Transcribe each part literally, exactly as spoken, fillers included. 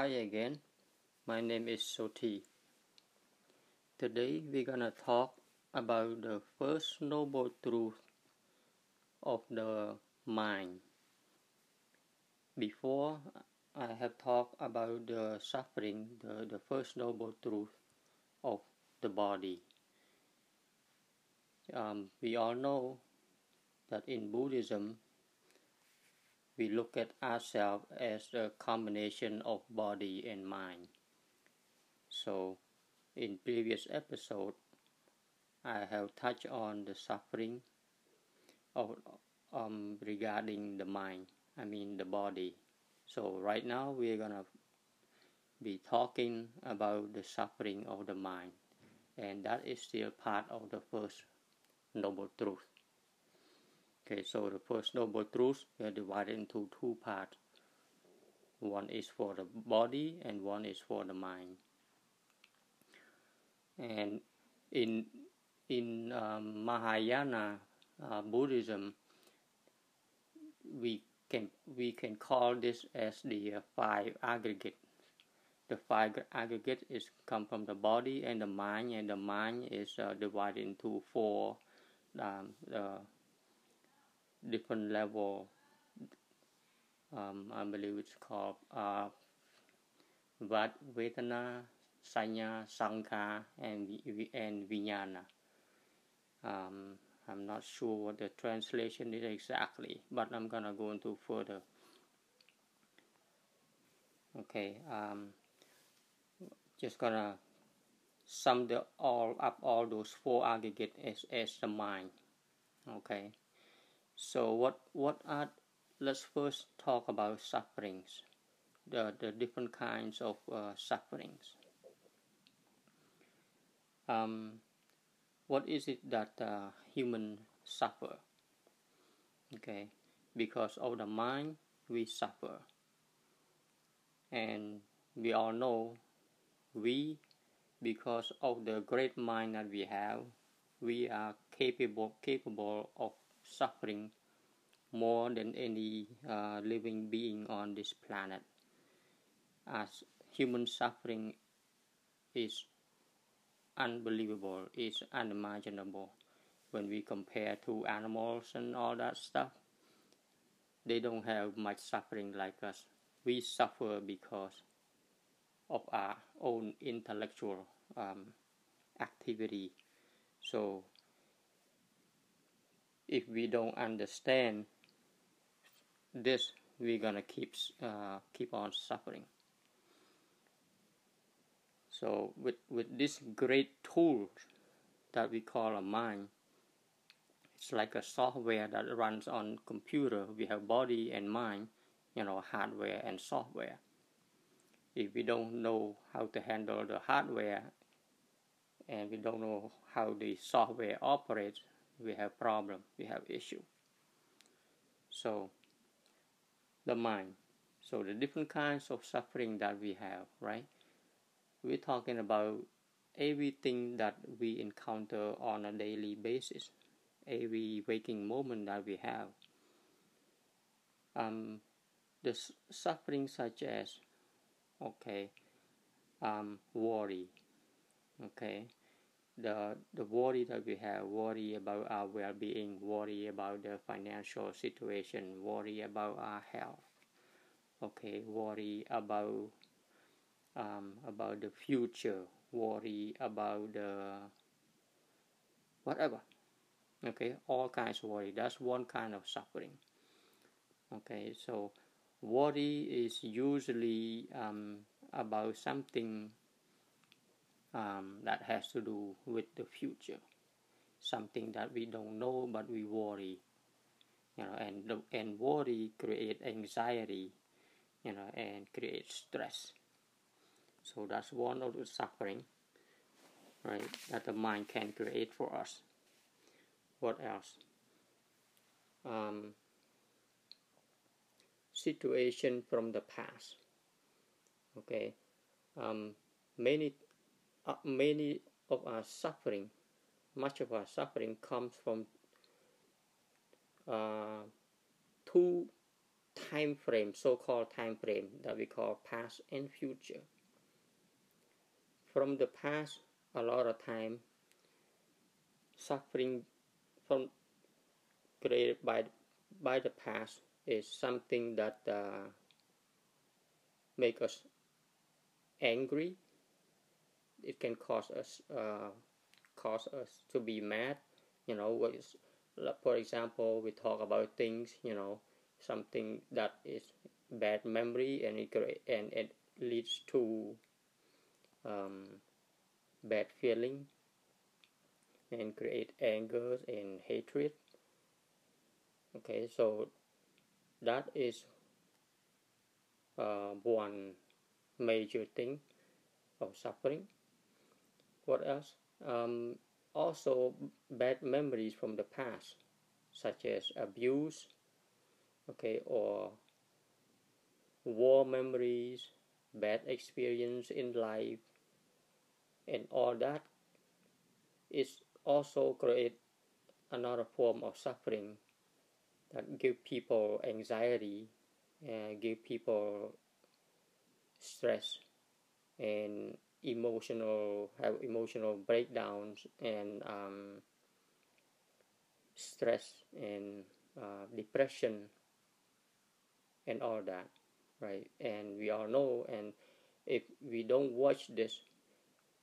Hi again, my name is Soti. Today we're gonna talk about the first noble truth of the mind. Before, I have talked about the suffering, the, the first noble truth of the body. Um, we all know that in Buddhism, we look at ourselves as a combination of body and mind. So, in previous episode, I have touched on the suffering of, um, regarding the mind, I mean the body. So, right now we are going to be talking about the suffering of the mind. And that is still part of the first noble truth. Okay, so the first noble truths are divided into two parts. One is for the body and one is for the mind. And in in um, Mahayana uh, Buddhism, we can we can call this as the uh, five aggregate. The five aggregate is come from the body and the mind, and the mind is uh, divided into four. Um, uh, different level, um, I believe it's called uh, vedana, Sanya, Sankha, and and Vijnana. Um, I'm not sure what the translation is exactly, but I'm gonna go into further. Okay, um, just gonna sum the all up all those four aggregates as as the mind. Okay. So what what are let's first talk about sufferings, the the different kinds of uh, sufferings. Um, what is it that uh, human suffer? Okay, because of the mind we suffer, and we all know we, because of the great mind that we have, we are capable capable of suffering more than any uh, living being on this planet, as human suffering is unbelievable, is unimaginable. When we compare to animals and all that stuff, they don't have much suffering like us. We suffer because of our own intellectual um, activity. So if we don't understand this, we're gonna keep uh, keep on suffering. So with with this great tool that we call a mind, it's like a software that runs on computer. We have body and mind, you know, hardware and software. If we don't know how to handle the hardware, and we don't know how the software operates, we have problem, we have issue. So, the mind. So, the different kinds of suffering that we have, right? We're talking about everything that we encounter on a daily basis, every waking moment that we have. Um, the suffering such as, okay, um, worry, okay, The, the worry that we have, worry about our well-being, worry about the financial situation, worry about our health, okay, worry about um, about the future, worry about the whatever, okay, all kinds of worry. That's one kind of suffering. Okay, so worry is usually um, about something Um, that has to do with the future, something that we don't know but we worry, you know, and and worry create anxiety, you know, and create stress. So that's one of the suffering, right, that the mind can create for us. What else? Um, situation from the past. Okay, um, many. Uh, many of our suffering, much of our suffering comes from uh, two time frame, so-called time frame that we call past and future. From the past, a lot of time, suffering from created by by the past is something that uh, make us angry. It can cause us uh, cause us to be mad. You know, for example, we talk about things. You know, something that is bad memory, and it and it leads to um, bad feeling and create anger and hatred. Okay, so that is uh, one major thing of suffering. What else? Um, also bad memories from the past, such as abuse, okay, or war memories, bad experience in life, and all that is also create another form of suffering that give people anxiety, uh, give people stress, and emotional have emotional breakdowns and um, stress and uh, depression and all that, right? And we all know, and if we don't watch this,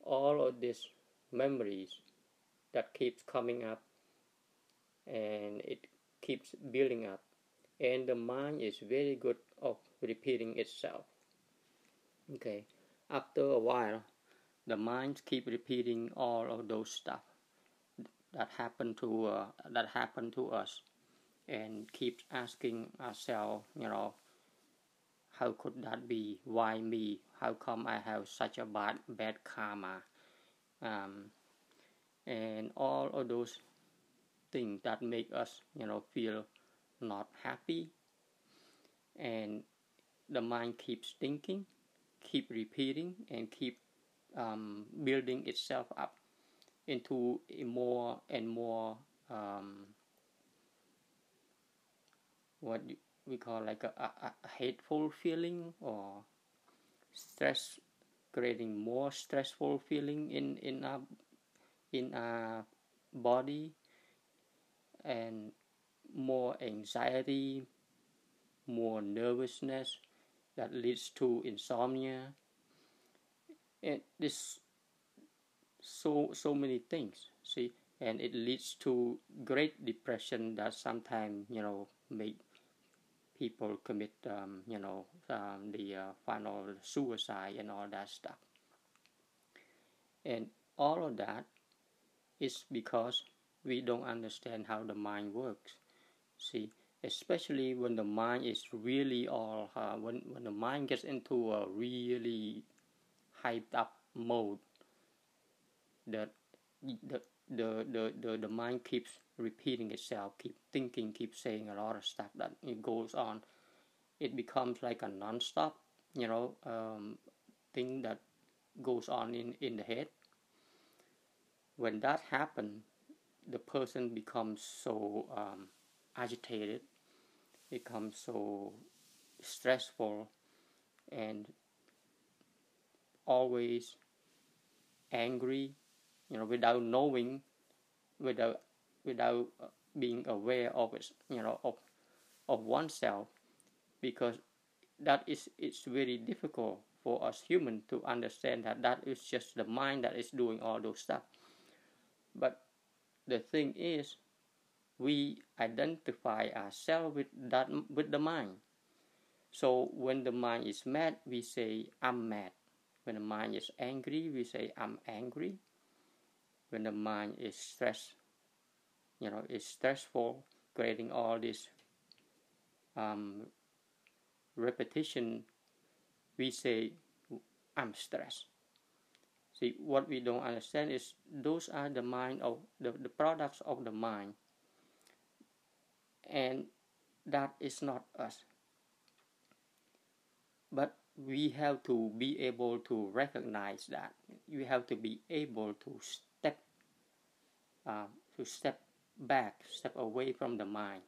all of these memories that keeps coming up, and it keeps building up, and the mind is very good of repeating itself. Okay, after a while, the mind keep repeating all of those stuff that happened to uh, that happened to us, and keeps asking ourselves, you know, how could that be? Why me? How come I have such a bad bad karma? Um, and all of those things that make us, you know, feel not happy, and the mind keeps thinking, keep repeating, and keep um, building itself up into a more and more um, what we call like a, a, a hateful feeling or stress, creating more stressful feeling in in our in our body, and more anxiety, more nervousness that leads to insomnia, and this so so many things, see, and it leads to great depression that sometimes, you know, make people commit um, you know um, the uh, final suicide and all that stuff. And all of that is because we don't understand how the mind works. See, especially when the mind is really all uh, when when the mind gets into a really hyped up mode, that the the the the the mind keeps repeating itself, keep thinking, keep saying a lot of stuff that it goes on. It becomes like a non-stop, you know, um, thing that goes on in in the head. When that happens, the person becomes so um, agitated, becomes so stressful, and always angry, you know, without knowing, without without being aware of it, you know, of of oneself, because that is it's very difficult for us humans to understand that that is just the mind that is doing all those stuff. But the thing is, we identify ourselves with that, with the mind. So when the mind is mad, we say, I'm mad. When the mind is angry, we say, I'm angry. When the mind is stressed, you know, is stressful, creating all this um, repetition, we say, I'm stressed. See, what we don't understand is those are the mind of the, the products of the mind, and that is not us. But we have to be able to recognize that. We have to be able to step, uh, to step back, step away from the mind.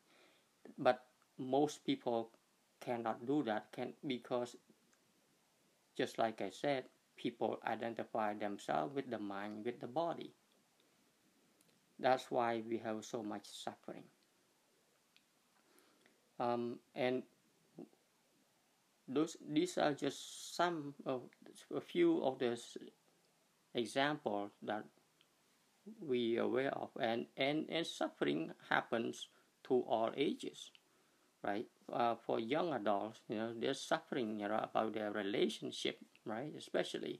But most people cannot do that can because, just like I said, people identify themselves with the mind, with the body. That's why we have so much suffering. Um, and those these are just some of a few of the examples that we are aware of, and and and suffering happens to all ages, right? Uh, for young adults, you know, they're suffering, you know, about their relationship, right? Especially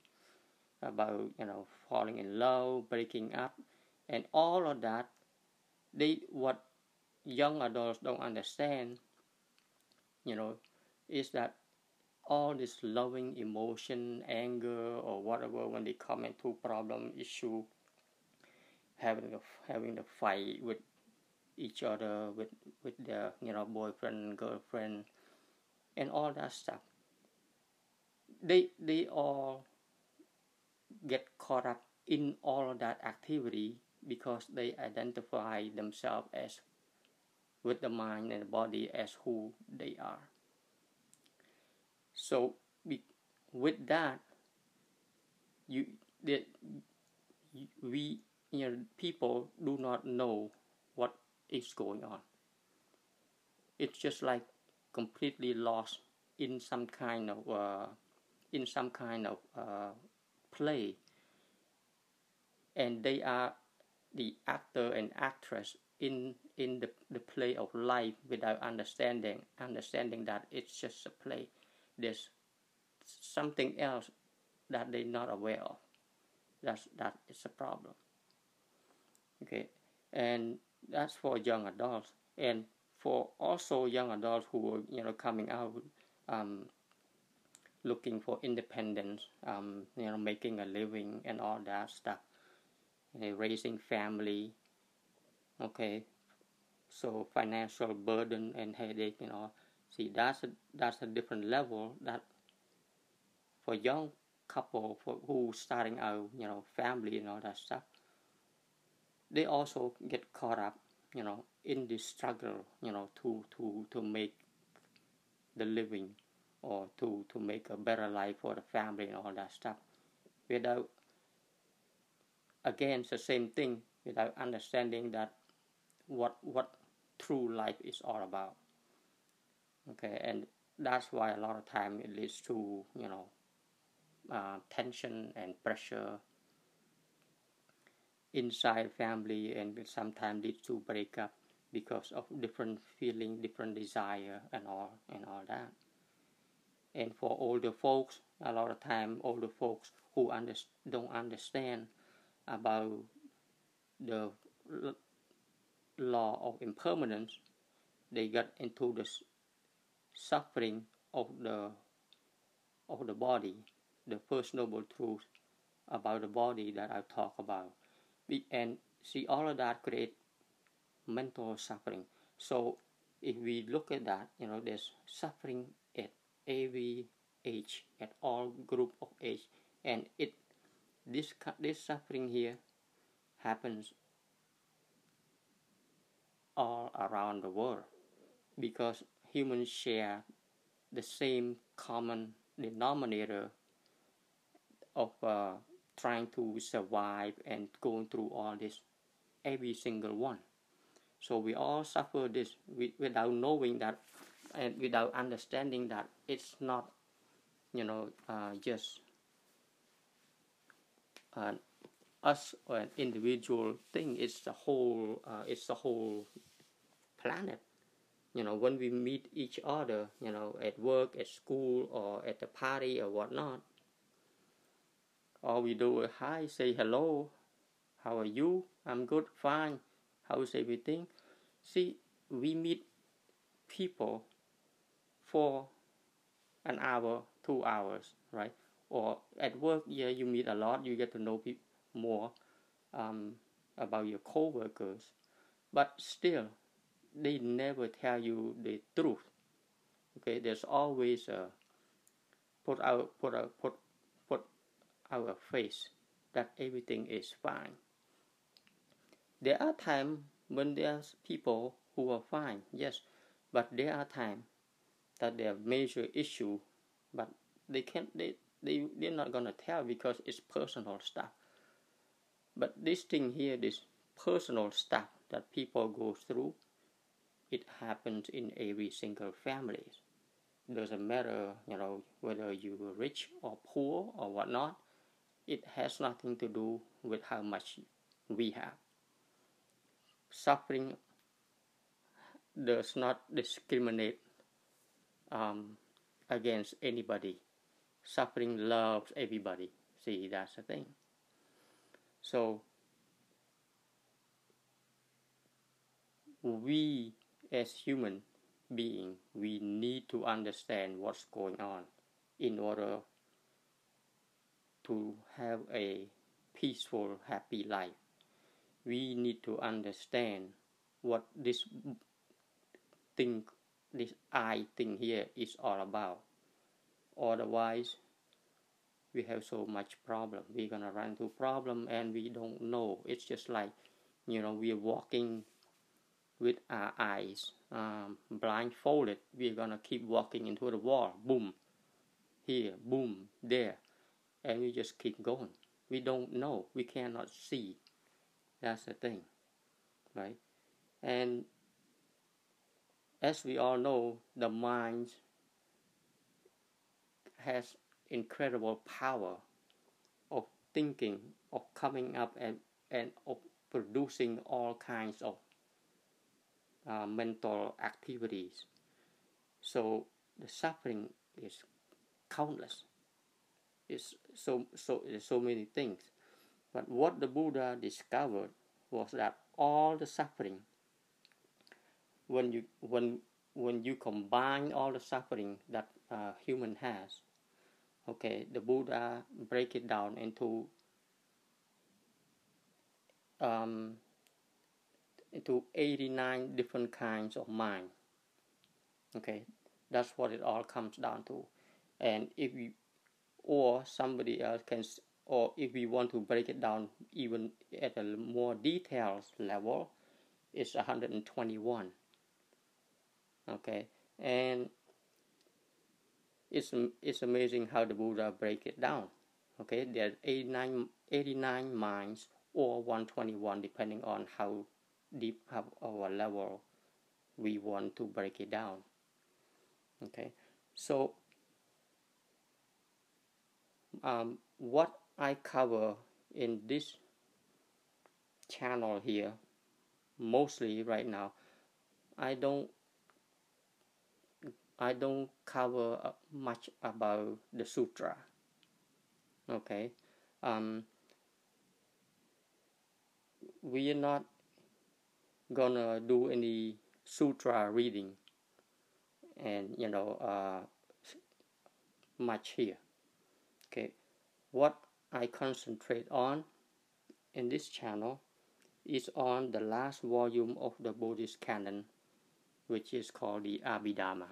about, you know, falling in love, breaking up, and all of that. They what young adults don't understand, you know, is that all this loving emotion, anger, or whatever, when they come into problem, issue, having a, having the fight with each other, with with their, you know, boyfriend, girlfriend, and all that stuff, they they all get caught up in all of that activity because they identify themselves as with the mind and the body as who they are. So we, with that, you that we you know, people do not know what is going on. It's just like completely lost in some kind of uh, in some kind of uh, play, and they are the actor and actress in in the the play of life without understanding understanding that it's just a play. There's something else that they're not aware of. That's that is a problem. Okay, and that's for young adults, and for also young adults who are, you know, coming out, um, looking for independence, um, you know, making a living and all that stuff, you know, raising family. Okay, so financial burden and headache and all. See, that's a, that's a different level. That for young couple for who starting out, you know, family and all that stuff, they also get caught up, you know, in this struggle, you know, to to to make the living, or to to make a better life for the family and all that stuff, without, again, it's the same thing, without understanding that what what true life is all about. Okay, and that's why a lot of time it leads to, you know, uh, tension and pressure inside family, and it sometimes leads to breakup because of different feeling, different desire, and all and all that. And for older folks, a lot of time older folks who under, don't understand about the law of impermanence, they get into this suffering of the of the body, the first noble truth about the body that I talk about. And see, all of that create mental suffering. So if we look at that, you know, there's suffering at every age, at all group of age, and it this this suffering here happens all around the world because humans share the same common denominator of uh, trying to survive and going through all this, every single one. So we all suffer this without knowing that, and without understanding that it's not, you know, uh, just uh, us or an individual thing. It's the whole. Uh, it's the whole planet. You know, when we meet each other, you know, at work, at school, or at the party or whatnot, all we do is hi, say hello, how are you? I'm good, fine, how's everything? See, we meet people for an hour, two hours, right? Or at work, yeah, you meet a lot, you get to know people more um, about your co-workers, but still, they never tell you the truth. Okay, there's always a put out, put out, put, put out a face that everything is fine. There are times when there's people who are fine, yes, but there are times that they have major issue, but they can't they, they they're not gonna tell because it's personal stuff. But this thing here, this personal stuff that people go through, it happens in every single family. It doesn't matter, you know, whether you were rich or poor or whatnot. It has nothing to do with how much we have. Suffering does not discriminate um, against anybody. Suffering loves everybody. See, that's the thing. So, we as human beings, we need to understand what's going on in order to have a peaceful, happy life. We need to understand what this thing, this I thing here is all about. Otherwise, we have so much problem. We're gonna run into problem and we don't know. It's just like, you know, we're walking with our eyes um, blindfolded. We're gonna keep walking into the wall. Boom, here, boom, there. And we just keep going. We don't know. We cannot see. That's the thing, right? And as we all know, the mind has incredible power of thinking, of coming up and, and of producing all kinds of uh, mental activities. So the suffering is countless. It's so, so, so many things. But what the Buddha discovered was that all the suffering, when you, when, when you combine all the suffering that uh, human has, okay, the Buddha break it down into um, into eighty-nine different kinds of mind. Okay, that's what it all comes down to. And if we, or somebody else can, or if we want to break it down even at a more detailed level, it's one hundred twenty-one. Okay, and it's it's amazing how the Buddha break it down. Okay, there's eighty-nine, eighty-nine minds or one hundred twenty-one, depending on how deep, how our level we want to break it down. Okay, so um, what I cover in this channel here, mostly right now, I don't I don't cover much about the sutra. Okay, um, we are not gonna do any sutra reading, and you know uh, much here. Okay, what I concentrate on in this channel is on the last volume of the Buddhist canon, which is called the Abhidharma.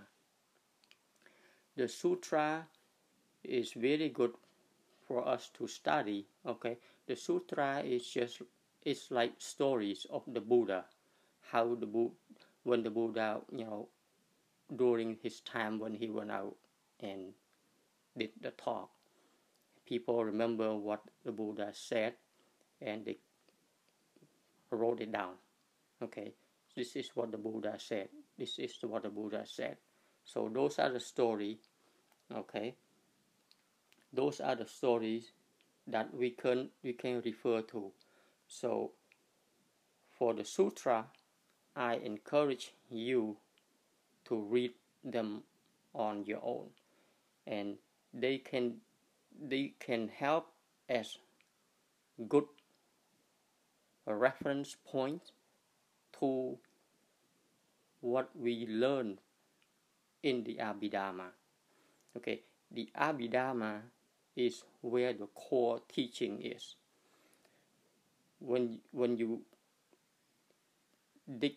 The sutra is very good for us to study. Okay, the sutra is just, it's like stories of the Buddha, how the Bu when the Buddha, you know, during his time when he went out and did the talk, people remember what the Buddha said, and they wrote it down. Okay, this is what the Buddha said. This is what the Buddha said. So those are the stories, okay. Those are the stories that we can we can refer to. So for the sutra, I encourage you to read them on your own, and they can they can help as good reference points to what we learn in the Abhidharma. Okay, the Abhidharma is where the core teaching is. When when you dig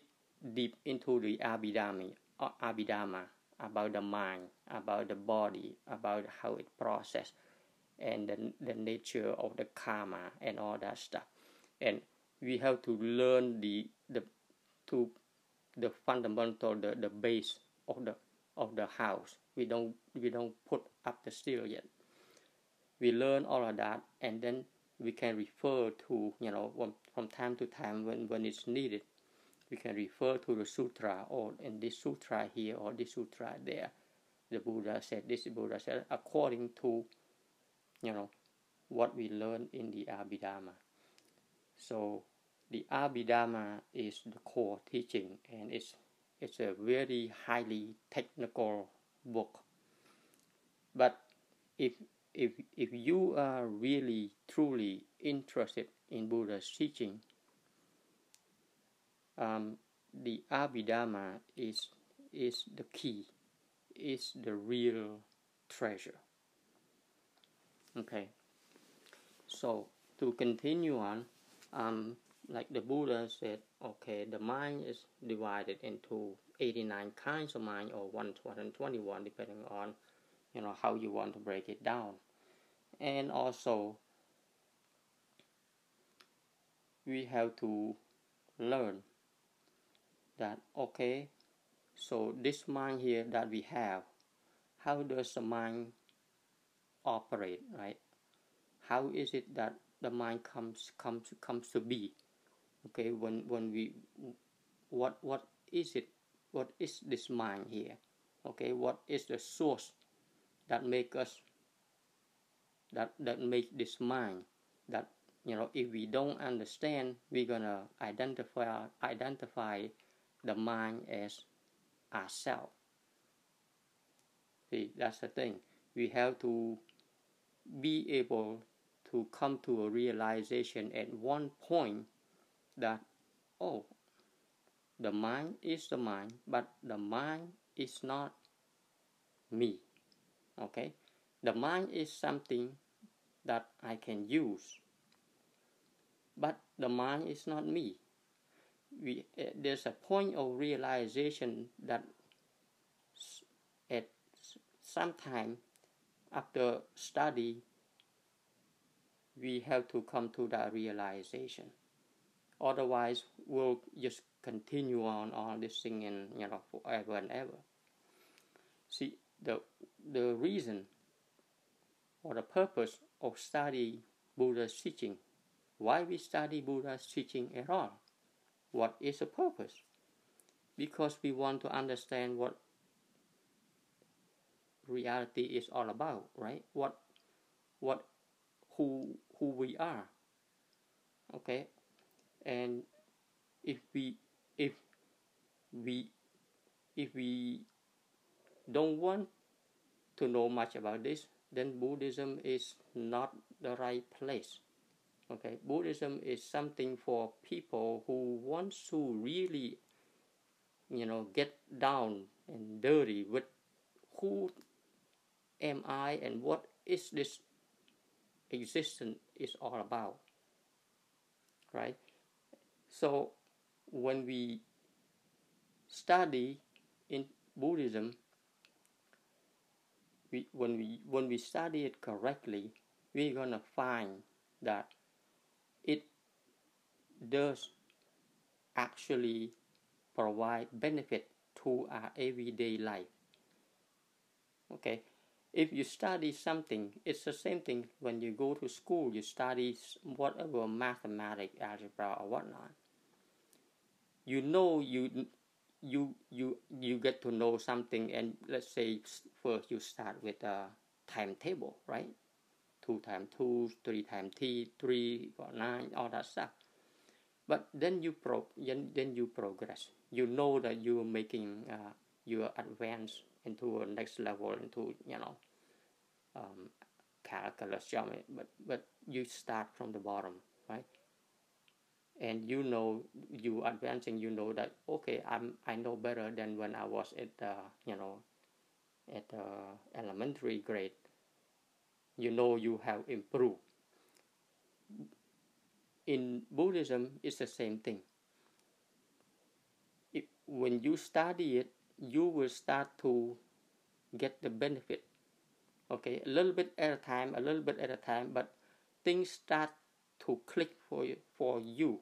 deep into the Abhidharma, or Abhidharma about the mind, about the body, about how it processes, and the, the nature of the karma and all that stuff, and we have to learn the the to the fundamental the the base of the of the house. We don't we don't put up the steel yet. We learn all of that, and then we can refer to, you know, from, from time to time when, when it's needed. We can refer to the sutra, or in this sutra here, or this sutra there. The Buddha said this, the Buddha said, according to, you know, what we learn in the Abhidharma. So the Abhidharma is the core teaching, and it's it's a very highly technical book. But if if if you are really truly interested in Buddha's teaching, um, the Abhidharma is is the key, is the real treasure. Okay. So to continue on, um, like the Buddha said, okay, the mind is divided into eighty-nine kinds of mind, or one hundred twenty-one, depending on, you know, how you want to break it down. And also, we have to learn that, okay, so this mind here that we have, how does the mind operate, right? How is it that the mind comes comes comes to be? Okay, when when we what what is it? What is this mind here? Okay, what is the source that make us that that make this mind? That, you know, if we don't understand, we're gonna identify identify the mind as ourselves. See, that's the thing. We have to be able to come to a realization at one point that, oh, the mind is the mind, but the mind is not me. Okay? The mind is something that I can use, but the mind is not me. We, uh, there's a point of realization that at some time after study, we have to come to that realization. Otherwise, we'll just continue on all this thing, and, you know, forever and ever. See, the the reason or the purpose of study Buddha's teaching, why we study Buddha's teaching at all, what is the purpose? Because we want to understand what reality is all about, right? What, what, who, who we are. Okay, and if we, if we, if we don't want to know much about this, then Buddhism is not the right place. Okay, Buddhism is something for people who want to really, you know, get down and dirty with who am I and what is this existence is all about, right? So when we study in Buddhism, we, when we when we study it correctly, we're gonna find that it does actually provide benefit to our everyday life. Okay, if you study something, it's the same thing when you go to school, you study whatever mathematics, algebra, or whatnot. You know, you you you you get to know something, and let's say first you start with a timetable, right? Two times two, three times t, three or nine, all that stuff. But then you pro then you progress. You know that you are making uh, you are advanced into a next level, into, you know, um, calculus, geometry, but, but you start from the bottom, right? And you know, you advancing, you know that, okay, I'm, I know better than when I was at, uh, you know, at uh, elementary grade. You know you have improved. In Buddhism, it's the same thing. If, when you study it, you will start to get the benefit, okay, a little bit at a time, a little bit at a time, but things start to click for you, for you.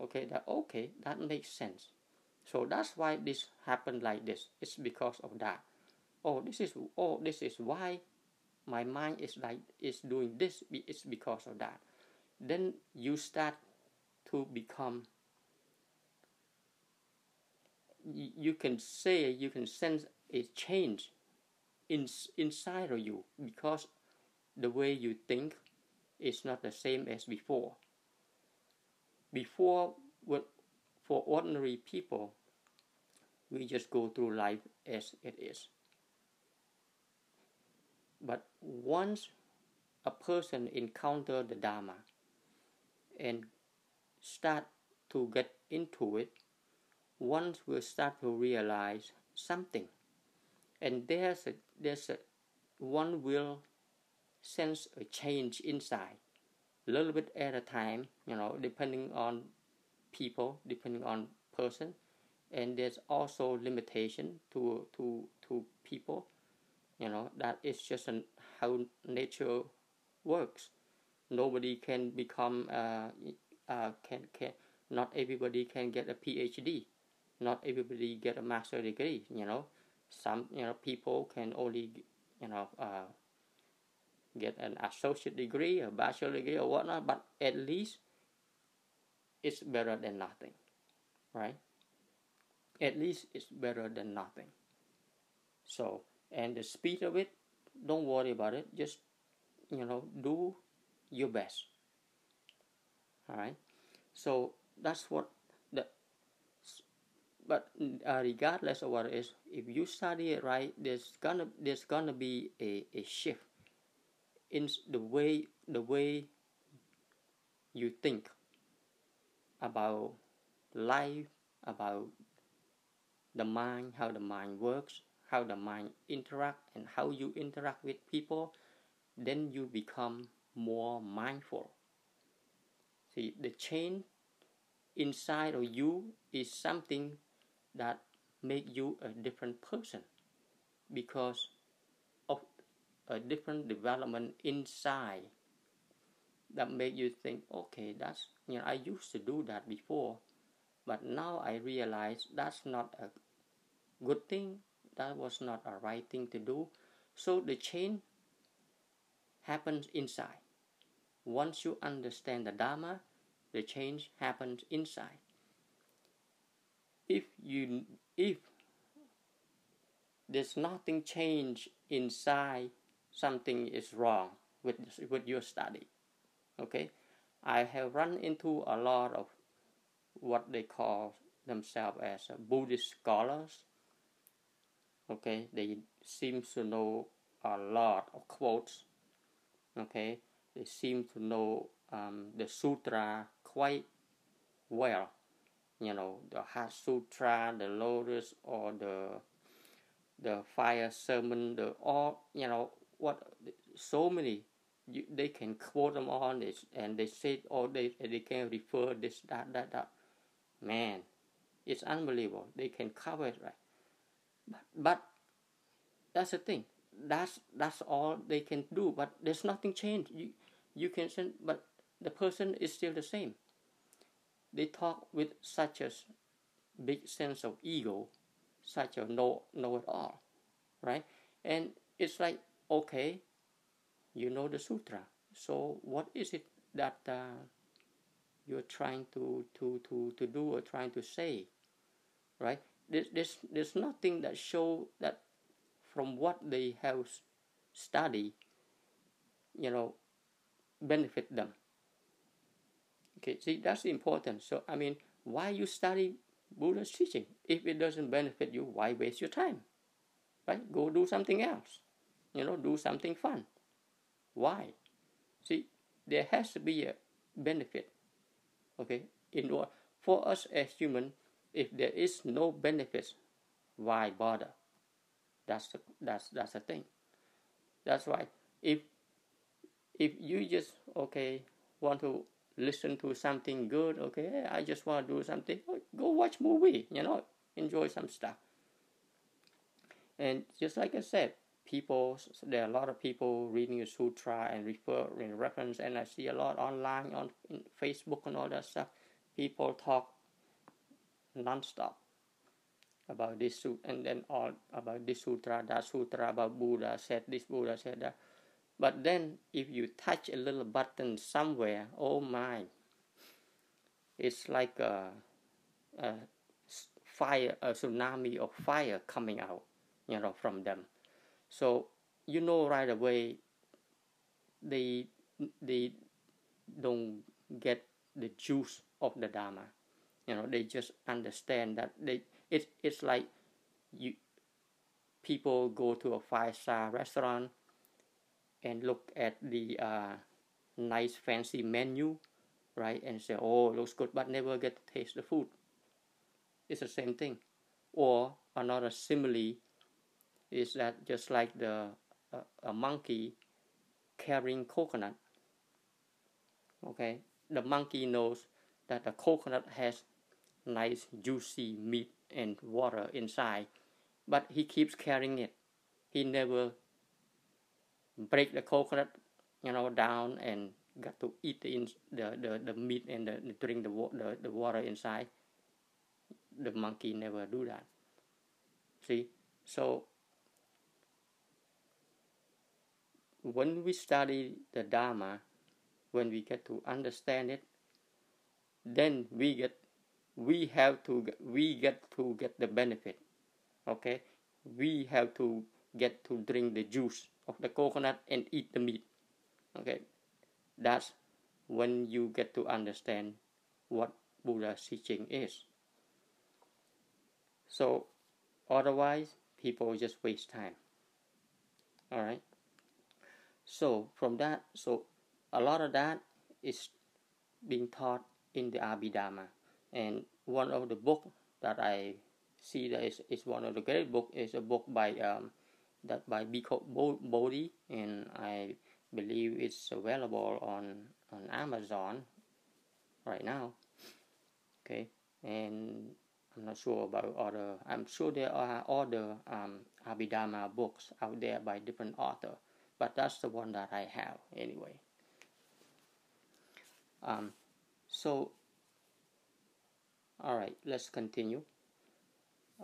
Okay, that, okay, that makes sense. So that's why this happened like this. It's because of that. Oh, this is oh, this is why my mind is like is doing this. It's because of that. Then you start to become. You can say you can sense a change in inside of you because the way you think is not the same as before. Before, for ordinary people, we just go through life as it is. But once a person encounters the Dharma and start to get into it, one will start to realize something. And there's a, there's a, one will sense a change inside, a little bit at a time, you know, depending on people, depending on person. And there's also limitation to to to people, you know, that is just an, how nature works. Nobody can become, uh, uh, can, can, not everybody can get a P H D. Not everybody get a master degree, you know. Some, you know, people can only, you know, uh, get an associate degree, a bachelor degree, or whatnot. But at least it's better than nothing, right? At least it's better than nothing. So, and the speed of it, don't worry about it. Just, you know, do your best. All right. So that's what. But uh, regardless of what it is, if you study it right, there's gonna there's gonna be a, a shift in the way the way you think about life, about the mind, how the mind works, how the mind interact, and how you interact with people. Then you become more mindful. See, the change inside of you is something that make you a different person because of a different development inside that make you think, okay, that's, you know, I used to do that before, but now I realize that's not a good thing, that was not a right thing to do. So the change happens inside. Once you understand the Dharma, the change happens inside. If you if there's nothing change inside, something is wrong with with your study. Okay, I have run into a lot of what they call themselves as Buddhist scholars. Okay, they seem to know a lot of quotes. Okay, they seem to know um, the sutra quite well. You know, the Heart Sutra, the Lotus, or the the Fire Sermon, the all, you know, what, so many, you, they can quote them all, this, and they say, oh, they, they can refer this, that, that, that. Man, it's unbelievable. They can cover it, right? But, but that's the thing. That's that's all they can do, but there's nothing changed. You, you can send, but the person is still the same. They talk with such a big sense of ego, such a know, know it all, right? And it's like, okay, you know the sutra. So what is it that uh, you're trying to, to, to, to do or trying to say, right? There's, there's, there's nothing that shows that from what they have studied, you know, benefit them. Okay, see, that's important. So, I mean, why you study Buddha's teaching? If it doesn't benefit you, why waste your time? Right? Go do something else. You know, do something fun. Why? See, there has to be a benefit. Okay? In order, for us as humans, if there is no benefits, why bother? That's the, that's, that's the thing. That's why if, if you just, okay, want to listen to something good, okay, I just want to do something, go watch movie, you know, enjoy some stuff. And just like I said, people, there are a lot of people reading the sutra and refer and reference, and I see a lot online on in Facebook and all that stuff. People talk nonstop about this sutra, and then all about this sutra, that sutra, about Buddha said this, Buddha said that. But then if you touch a little button somewhere, oh my, it's like a, a fire, a tsunami of fire coming out, you know, from them. So you know right away they they don't get the juice of the Dharma. You know, they just understand that they it it's like you people go to a five star restaurant and look at the uh, nice fancy menu, right, and say, oh, looks good, but never get to taste the food. It's the same thing. Or another simile is that just like the uh, a monkey carrying coconut. Okay, the monkey knows that the coconut has nice juicy meat and water inside, but he keeps carrying it. He never break the coconut, you know, down and got to eat the in, the, the the meat and the, drink the, the the water inside. The monkey never do that. See, so when we study the Dharma, when we get to understand it, then we get, we have to, we get to get the benefit. Okay, we have to get to drink the juice of the coconut and eat the meat. Okay, that's when you get to understand what Buddha's teaching is. So otherwise people just waste time. All right, so from that, so a lot of that is being taught in the Abhidharma, and one of the book that I see that is, is one of the great book is a book by um that by Bhikkhu Bodhi, and I believe it's available on on Amazon right now. Okay, and I'm not sure about other. I'm sure there are other um, Abhidharma books out there by different authors, but that's the one that I have anyway. Um, so, all right, let's continue.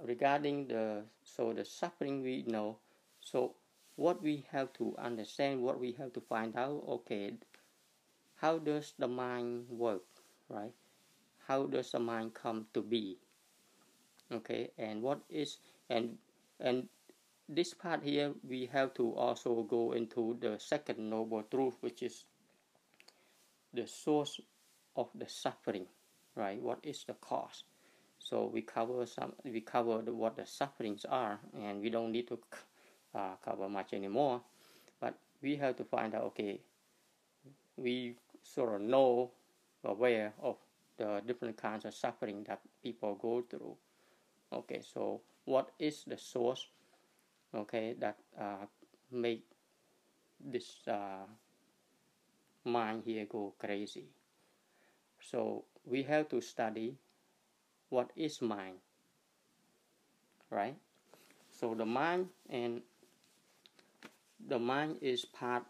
Regarding the so the suffering we know. So what we have to understand, what we have to find out, okay, how does the mind work, right? How does the mind come to be? Okay, and what is, and and this part here, we have to also go into the second noble truth, which is the source of the suffering, right? What is the cause? So we cover some, we covered what the sufferings are, and we don't need to Uh, cover much anymore, but we have to find out, okay, we sort of know, aware of the different kinds of suffering that people go through. Okay, so what is the source, okay, that uh, make this uh, mind here go crazy? So we have to study what is mind, right? So the mind, and the mind is part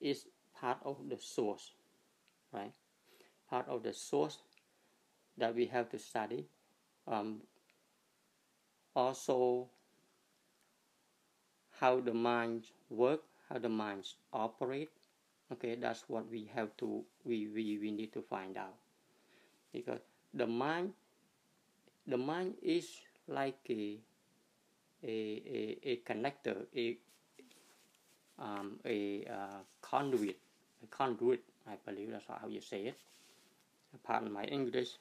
is part of the source, right? Part of the source that we have to study. Um, also, how the mind work, how the minds operate. Okay, that's what we have to we we we need to find out, because the mind, the mind is like a a a a connector, a Um, a uh, conduit, a conduit, I believe that's how you say it, pardon my English,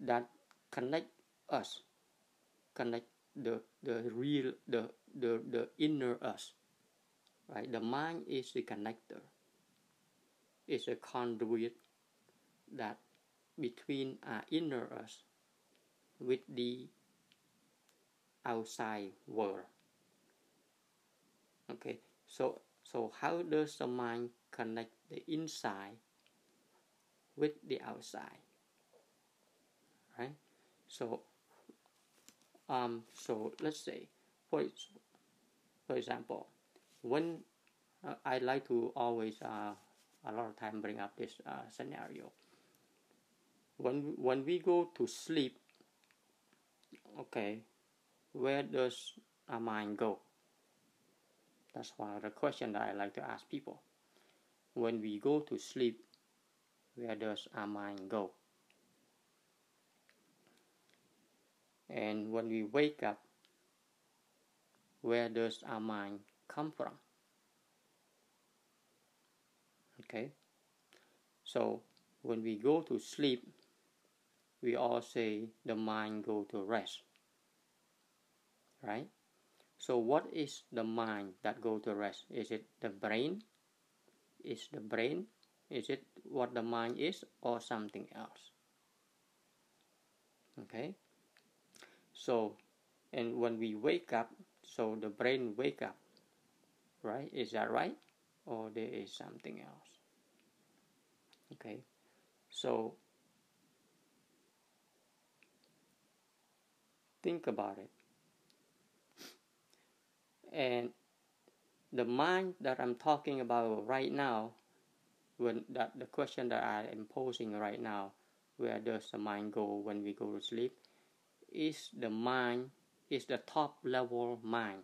that connect us, connect the the real, the, the, the inner us, right? The mind is the connector, it's a conduit that between our inner us with the outside world. Okay, so so how does the mind connect the inside with the outside, right? So um so let's say for for example, when uh, I like to always uh a lot of time bring up this uh, scenario. When when we go to sleep, okay, where does our mind go? That's one of the questions that I like to ask people. When we go to sleep, where does our mind go? And when we wake up, where does our mind come from? Okay, so when we go to sleep, we all say the mind go to rest, right? So what is the mind that go to rest? Is it the brain? Is the brain? Is it what the mind is, or something else? Okay. So, and when we wake up, so the brain wake up, right? Is that right? Or there is something else? Okay. So, think about it. And the mind that I'm talking about right now, when that the question that I am posing right now, where does the mind go when we go to sleep, is the mind, is the top level mind.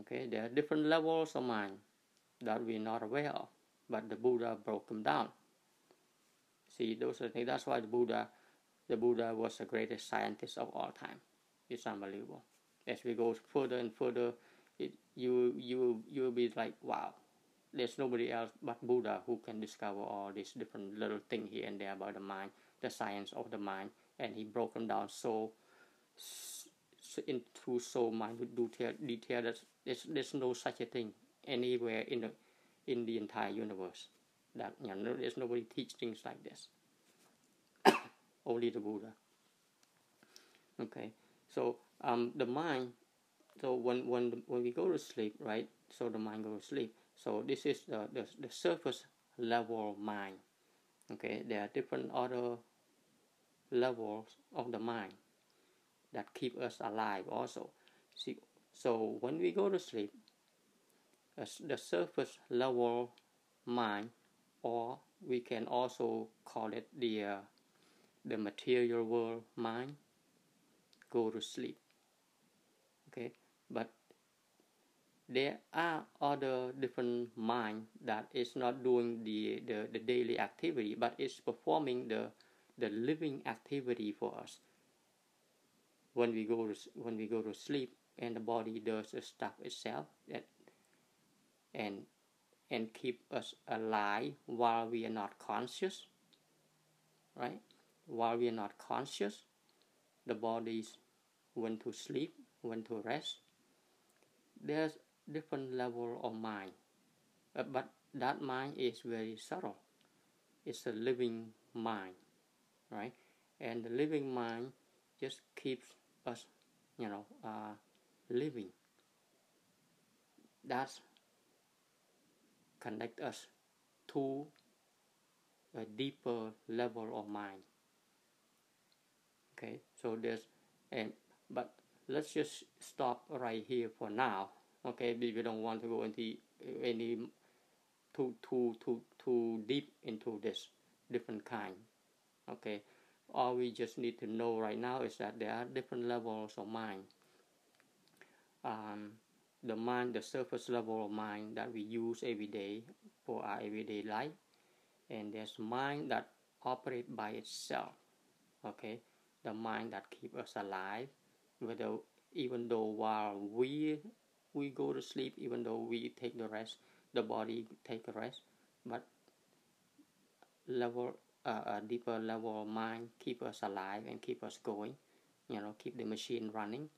Okay, there are different levels of mind that we're not aware of, but the Buddha broke them down. See, those are things. That's why the Buddha, the Buddha was the greatest scientist of all time. It's unbelievable. As we go further and further, it, you you you will be like, wow, there's nobody else but Buddha who can discover all these different little things here and there about the mind, the science of the mind, and he broke them down so, so into so minute detail, detail that there's, there's no such a thing anywhere in the in the entire universe. That, you know, there's nobody teach things like this. Only the Buddha. Okay, so. Um, the mind, so when when when we go to sleep, right? So the mind goes to sleep. So this is the, the the surface level mind. Okay, there are different other levels of the mind that keep us alive also. See, so when we go to sleep, uh, the surface level mind, or we can also call it the uh, the material world mind, go to sleep. Okay, but there are other different mind that is not doing the, the, the daily activity, but it's performing the the living activity for us. When we go to, when we go to sleep, and the body does the stuff itself, and and and keep us alive while we are not conscious. Right, while we are not conscious, the bodies went to sleep, went to rest. There's different level of mind, uh, but that mind is very subtle. It's a living mind, right? And the living mind just keeps us, you know, uh, living. That's connect us to a deeper level of mind. Okay, so there's, and but let's just stop right here for now. Okay, we don't want to go into any too too too too deep into this different kind. Okay, all we just need to know right now is that there are different levels of mind. Um, the mind, the surface level of mind that we use every day for our everyday life, and there's mind that operates by itself. Okay. The mind that keeps us alive, whether even though while we we go to sleep, even though we take the rest, the body take a rest, but level uh, a deeper level of mind keep us alive and keep us going, you know, keep the machine running.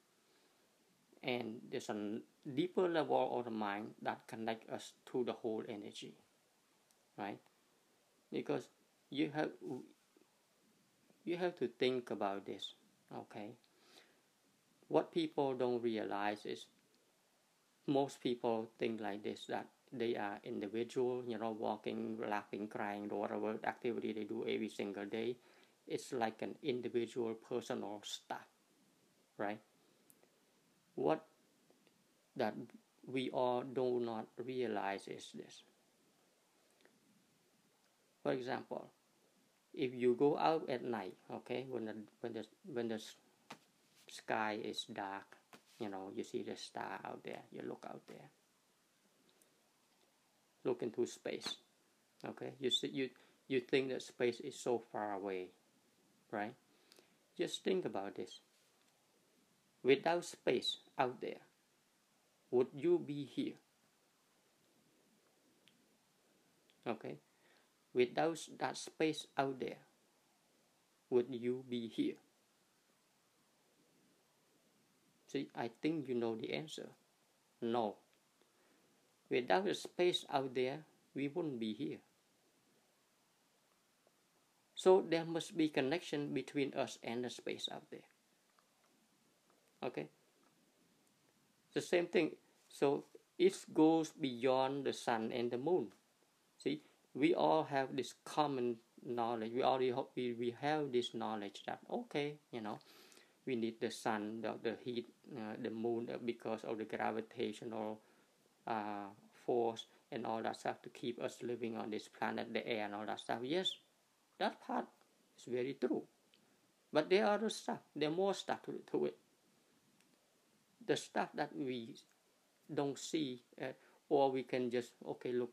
And there's a deeper level of the mind that connects us to the whole energy, right? Because you have. You have to think about this, okay? What people don't realize is most people think like this, that they are individual, you know, walking, laughing, crying, whatever activity they do every single day. It's like an individual personal stuff, right? What that we all do not realize is this. For example, if you go out at night, okay, when the when the when the sky is dark, you know, you see the star out there, you look out there. Look into space, okay? You see, you, you think that space is so far away, right? Just think about this. Without space out there, would you be here? Okay? Without that space out there, would you be here? See, I think you know the answer. No. Without the space out there, we wouldn't be here. So there must be connection between us and the space out there. Okay? The same thing. So it goes beyond the sun and the moon. See, we all have this common knowledge. We already hope we, we have this knowledge that, okay, you know, we need the sun, the, the heat, uh, the moon, uh, because of the gravitational uh, force and all that stuff to keep us living on this planet, the air and all that stuff. Yes, that part is very true. But there are other stuff. There are more stuff to, to it. The stuff that we don't see, uh, or we can just, okay, look,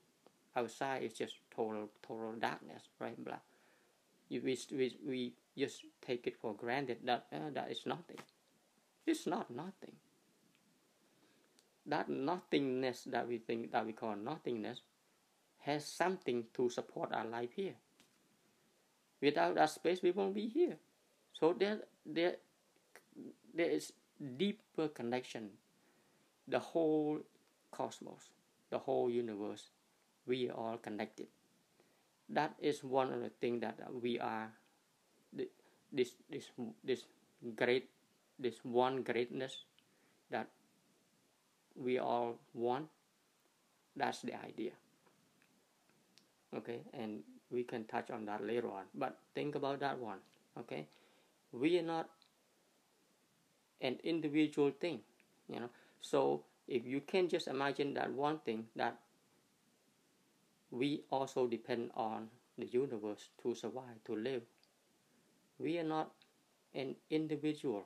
outside is just total, total darkness, right? Black. We, we, we just take it for granted that uh, that is nothing. It's not nothing. That nothingness that we think, that we call nothingness, has something to support our life here. Without that space, we won't be here. So there, there, there is deeper connection. The whole cosmos, the whole universe, we are all connected. That is one of the things that we are, this, this, this great, this one greatness that we all want. That's the idea. Okay, and we can touch on that later on, but think about that one. Okay, we are not an individual thing, you know. So if you can just imagine that one thing, that we also depend on the universe to survive, to live. We are not an individual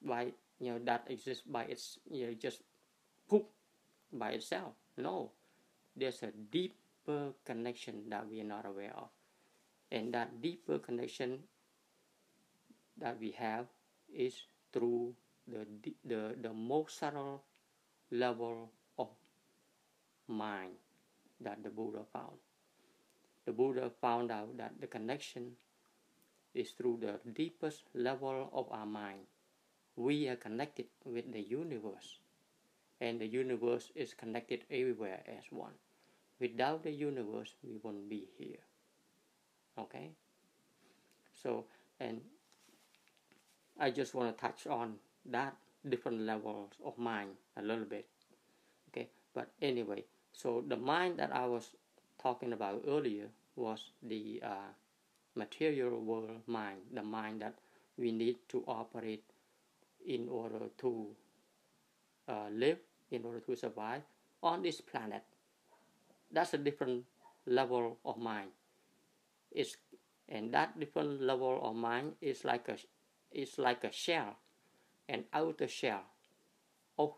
by, you know, that exists by its, you know, just poop by itself. No, there's a deeper connection that we are not aware of, and that deeper connection that we have is through the the the most subtle level of mind that the Buddha found. The Buddha found out that the connection is through the deepest level of our mind. We are connected with the universe, and the universe is connected everywhere as one. Without the universe, we won't be here. Okay? So, and I just want to touch on that different levels of mind a little bit. Okay? But anyway, so the mind that I was talking about earlier was the uh, material world mind, the mind that we need to operate in order to uh, live, in order to survive on this planet. That's a different level of mind. It's, and that different level of mind is like a, it's like a shell, an outer shell of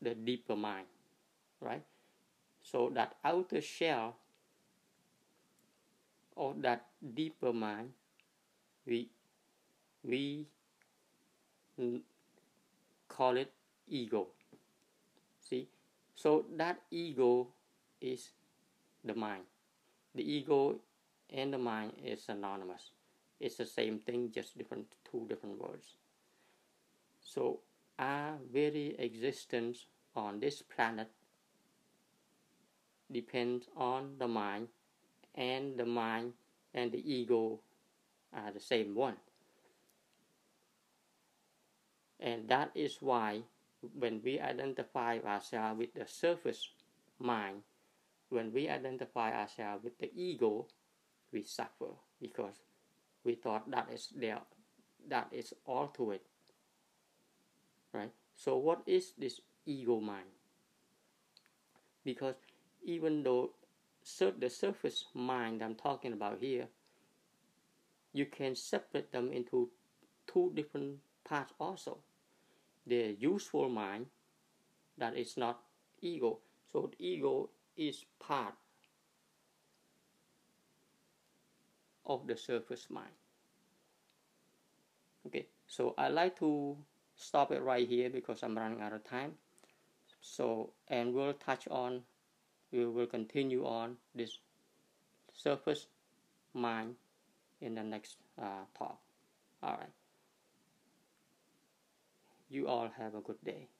the deeper mind. Right? So that outer shell or that deeper mind, we we call it ego. See? So that ego is the mind. The ego and the mind is synonymous. It's the same thing, just different, two different words. So our very existence on this planet depends on the mind, and the mind and the ego are the same one. And that is why when we identify ourselves with the surface mind, when we identify ourselves with the ego, we suffer, because we thought that is there, that is all to it. Right? So what is this ego mind? Because even though sur the surface mind I'm talking about here, you can separate them into two different part also. The useful mind that is not ego. So the ego is part of the surface mind. Okay, so I like to stop it right here because I'm running out of time. So, and we'll touch on, we will continue on this surface mind in the next uh, talk. All right. You all have a good day.